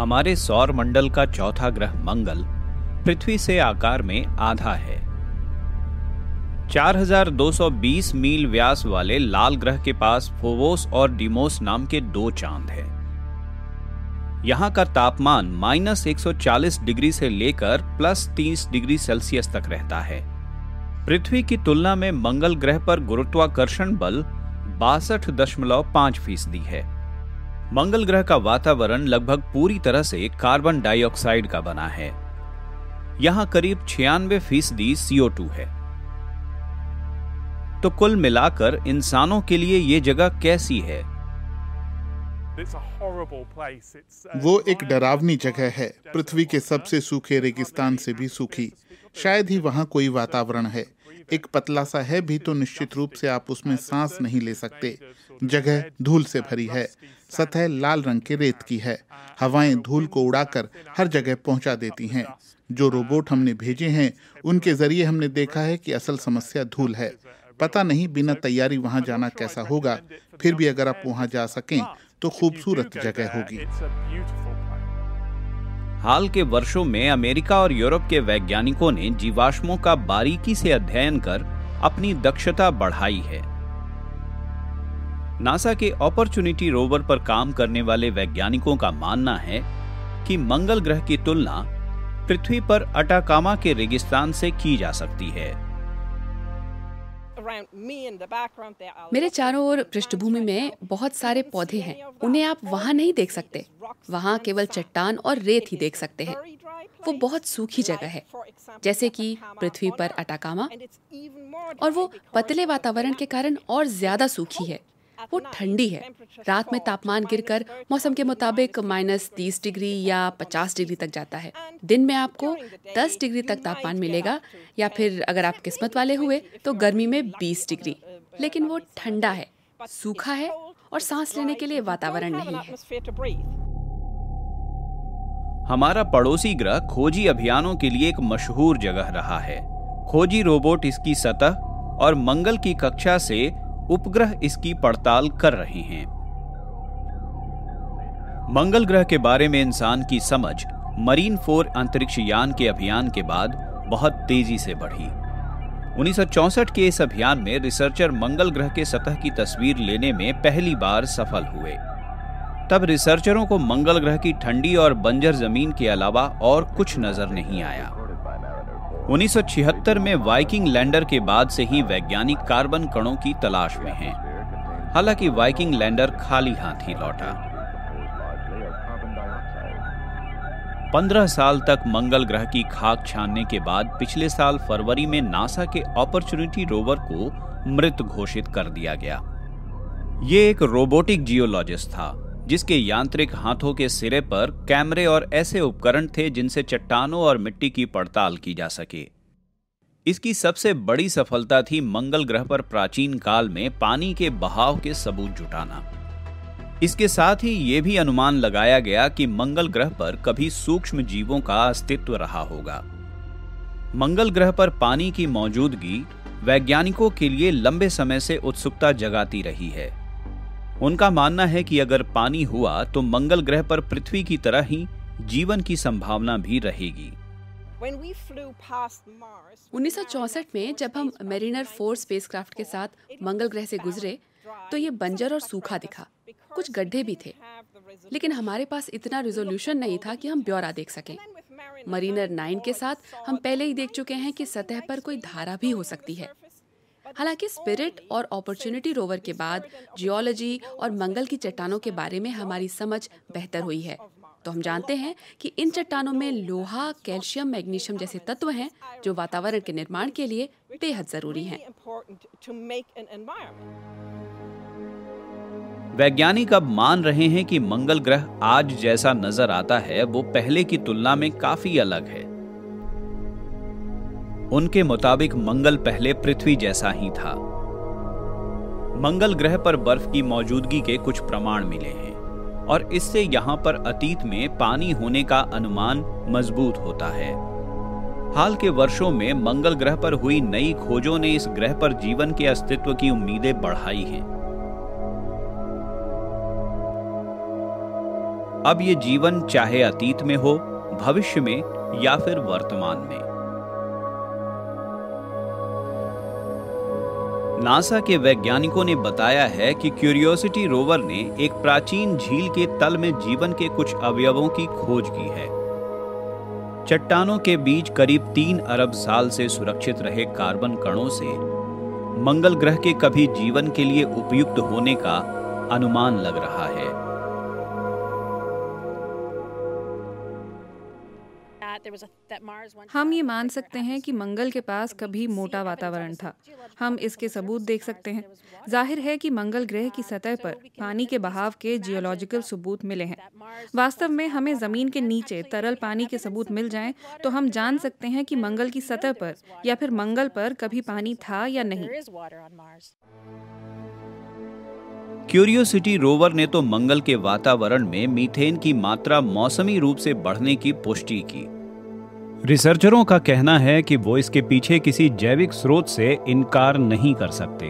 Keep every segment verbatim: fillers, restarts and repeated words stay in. हमारे सौर मंडल का चौथा ग्रह मंगल पृथ्वी से आकार में आधा है। चार हज़ार दो सौ बीस मील व्यास वाले लाल ग्रह के पास फोवोस और डिमोस नाम के दो चांद हैं। यहां का तापमान माइनस एक सौ चालीस डिग्री से लेकर प्लस तीस डिग्री सेल्सियस तक रहता है। पृथ्वी की तुलना में मंगल ग्रह पर गुरुत्वाकर्षण बल बासठ दशमलव पाँच फीसदी है। मंगल ग्रह का वातावरण लगभग पूरी तरह से कार्बन डाइऑक्साइड का बना है। यहां करीब छियानवे फीसदी सी ओ टू है। तो कुल मिलाकर इंसानों के लिए ये जगह कैसी है? वो एक डरावनी जगह है, पृथ्वी के सबसे सूखे रेगिस्तान से भी सूखी। शायद ही वहां कोई वातावरण है। एक पतला सा है भी तो निश्चित रूप से आप उसमें सांस नहीं ले सकते। जगह धूल से भरी है, सतह लाल रंग के रेत की है। हवाएं धूल को उड़ाकर हर जगह पहुंचा देती हैं। जो रोबोट हमने भेजे हैं उनके जरिए हमने देखा है कि असल समस्या धूल है। पता नहीं बिना तैयारी वहां जाना कैसा होगा, फिर भी अगर आप वहां जा सकें तो खूबसूरत जगह होगी। हाल के वर्षों में अमेरिका और यूरोप के वैज्ञानिकों ने जीवाश्मों का बारीकी से अध्ययन कर अपनी दक्षता बढ़ाई है। नासा के ऑपर्च्युनिटी रोवर पर काम करने वाले वैज्ञानिकों का मानना है कि मंगल ग्रह की तुलना पृथ्वी पर अटाकामा के रेगिस्तान से की जा सकती है। मेरे चारों ओर पृष्ठभूमि में बहुत सारे पौधे हैं, उन्हें आप वहाँ नहीं देख सकते। वहाँ केवल चट्टान और रेत ही देख सकते हैं। वो बहुत सूखी जगह है, जैसे कि पृथ्वी पर अटाकामा, और वो पतले वातावरण के कारण और ज्यादा सूखी है। वो ठंडी है। रात में तापमान गिरकर मौसम के मुताबिक माइनस तीस डिग्री या पचास डिग्री तक जाता है। दिन में आपको दस डिग्री तक तापमान मिलेगा, या फिर अगर आप किस्मत वाले हुए तो गर्मी में बीस डिग्री। लेकिन वो ठंडा है, सूखा है और सांस लेने के लिए वातावरण नहीं है। हमारा पड़ोसी ग्रह खोजी अभियानों के लिए एक मशहूर जगह रहा है। खोजी रोबोट इसकी सतह और मंगल की कक्षा से उपग्रह इसकी पड़ताल कर रहे हैं। मंगल ग्रह के बारे में इंसान की समझ मरीन फोर अंतरिक्ष यान के अभियान के बाद बहुत तेजी से बढ़ी। उन्नीस सौ चौसठ के इस अभियान में रिसर्चर मंगल ग्रह के सतह की तस्वीर लेने में पहली बार सफल हुए। तब रिसर्चरों को मंगल ग्रह की ठंडी और बंजर जमीन के अलावा और कुछ नजर नहीं आया। उन्नीस सौ छिहत्तर में वाइकिंग लैंडर के बाद से ही वैज्ञानिक कार्बन कणों की तलाश में हैं। हालांकि वाइकिंग लैंडर खाली हाथ ही लौटा। पंद्रह साल तक मंगल ग्रह की खाक छानने के बाद पिछले साल फरवरी में नासा के ऑपर्च्युनिटी रोवर को मृत घोषित कर दिया गया। ये एक रोबोटिक जियोलॉजिस्ट था, जिसके यांत्रिक हाथों के सिरे पर कैमरे और ऐसे उपकरण थे जिनसे चट्टानों और मिट्टी की पड़ताल की जा सके। इसकी सबसे बड़ी सफलता थी मंगल ग्रह पर प्राचीन काल में पानी के बहाव के सबूत जुटाना। इसके साथ ही यह भी अनुमान लगाया गया कि मंगल ग्रह पर कभी सूक्ष्म जीवों का अस्तित्व रहा होगा। मंगल ग्रह पर पानी की मौजूदगी वैज्ञानिकों के लिए लंबे समय से उत्सुकता जगाती रही है। उनका मानना है कि अगर पानी हुआ तो मंगल ग्रह पर पृथ्वी की तरह ही जीवन की संभावना भी रहेगी। उन्नीस सौ चौसठ में जब हम मरीनर फोर स्पेसक्राफ्ट के साथ मंगल ग्रह से गुजरे तो ये बंजर और सूखा दिखा। कुछ गड्ढे भी थे, लेकिन हमारे पास इतना रिजोल्यूशन नहीं था कि हम ब्यौरा देख सकें। मरीनर नाइन के साथ हम पहले ही देख चुके हैं कि सतह पर कोई धारा भी हो सकती है। हालांकि स्पिरिट और ऑपर्च्युनिटी रोवर के बाद जियोलॉजी और मंगल की चट्टानों के बारे में हमारी समझ बेहतर हुई है, तो हम जानते हैं कि इन चट्टानों में लोहा, कैल्शियम, मैग्नीशियम जैसे तत्व हैं जो वातावरण के निर्माण के लिए बेहद जरूरी हैं। वैज्ञानिक अब मान रहे हैं कि मंगल ग्रह आज जैसा नजर आता है वो पहले की तुलना में काफी अलग है। उनके मुताबिक मंगल पहले पृथ्वी जैसा ही था। मंगल ग्रह पर बर्फ की मौजूदगी के कुछ प्रमाण मिले हैं और इससे यहां पर अतीत में पानी होने का अनुमान मजबूत होता है। हाल के वर्षों में मंगल ग्रह पर हुई नई खोजों ने इस ग्रह पर जीवन के अस्तित्व की उम्मीदें बढ़ाई हैं। अब ये जीवन चाहे अतीत में हो, भविष्य में या फिर वर्तमान में। नासा के वैज्ञानिकों ने बताया है कि क्यूरियोसिटी रोवर ने एक प्राचीन झील के तल में जीवन के कुछ अवयवों की खोज की है। चट्टानों के बीच करीब तीन अरब साल से सुरक्षित रहे कार्बन कणों से मंगल ग्रह के कभी जीवन के लिए उपयुक्त होने का अनुमान लग रहा है। हम ये मान सकते हैं कि मंगल के पास कभी मोटा वातावरण था। हम इसके सबूत देख सकते हैं। जाहिर है कि मंगल ग्रह की सतह पर पानी के बहाव के जियोलॉजिकल सबूत मिले हैं। वास्तव में हमें ज़मीन के नीचे तरल पानी के सबूत मिल जाएं, तो हम जान सकते हैं कि मंगल की सतह पर या फिर मंगल पर कभी पानी था या नहीं। क्यूरियोसिटी रोवर ने तो मंगल के वातावरण में मीथेन की मात्रा मौसमी रूप से बढ़ने की पुष्टि की। रिसर्चरों का कहना है कि वो इसके पीछे किसी जैविक स्रोत से इनकार नहीं कर सकते।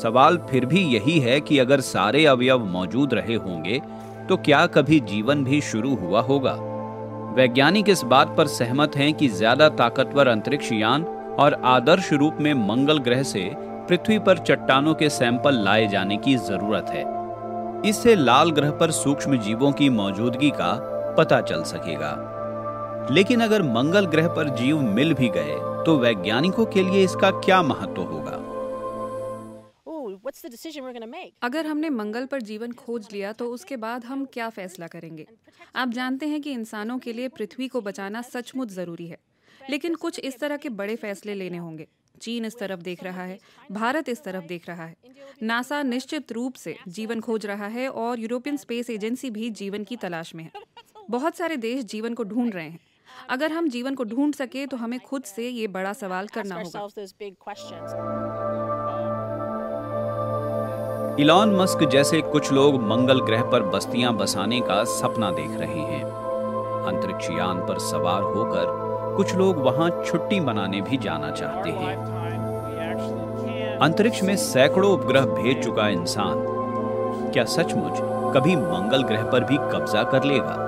सवाल फिर भी यही है कि अगर सारे अवयव मौजूद रहे होंगे तो क्या कभी जीवन भी शुरू हुआ होगा। वैज्ञानिक इस बात पर सहमत हैं कि ज्यादा ताकतवर अंतरिक्ष यान और आदर्श रूप में मंगल ग्रह से पृथ्वी पर चट्टानों के सैंपल लाए जाने की जरूरत है। इससे लाल ग्रह पर सूक्ष्म जीवों की मौजूदगी का पता चल सकेगा। लेकिन अगर मंगल ग्रह पर जीव मिल भी गए तो वैज्ञानिकों के लिए इसका क्या महत्व होगा। अगर हमने मंगल पर जीवन खोज लिया तो उसके बाद हम क्या फैसला करेंगे। आप जानते हैं कि इंसानों के लिए पृथ्वी को बचाना सचमुच जरूरी है, लेकिन कुछ इस तरह के बड़े फैसले लेने होंगे। चीन इस तरफ देख रहा है, भारत इस तरफ देख रहा है, नासा निश्चित रूप से जीवन खोज रहा है और यूरोपियन स्पेस एजेंसी भी जीवन की तलाश में है। बहुत सारे देश जीवन को ढूंढ रहे हैं। अगर हम जीवन को ढूंढ सके तो हमें खुद से ये बड़ा सवाल करना होगा। इलॉन मस्क जैसे कुछ लोग मंगल ग्रह पर बस्तियां बसाने का सपना देख रहे हैं। अंतरिक्ष यान पर सवार होकर कुछ लोग वहां छुट्टी मनाने भी जाना चाहते हैं। अंतरिक्ष में सैकड़ों उपग्रह भेज चुका इंसान क्या सचमुच कभी मंगल ग्रह पर भी कब्जा कर लेगा।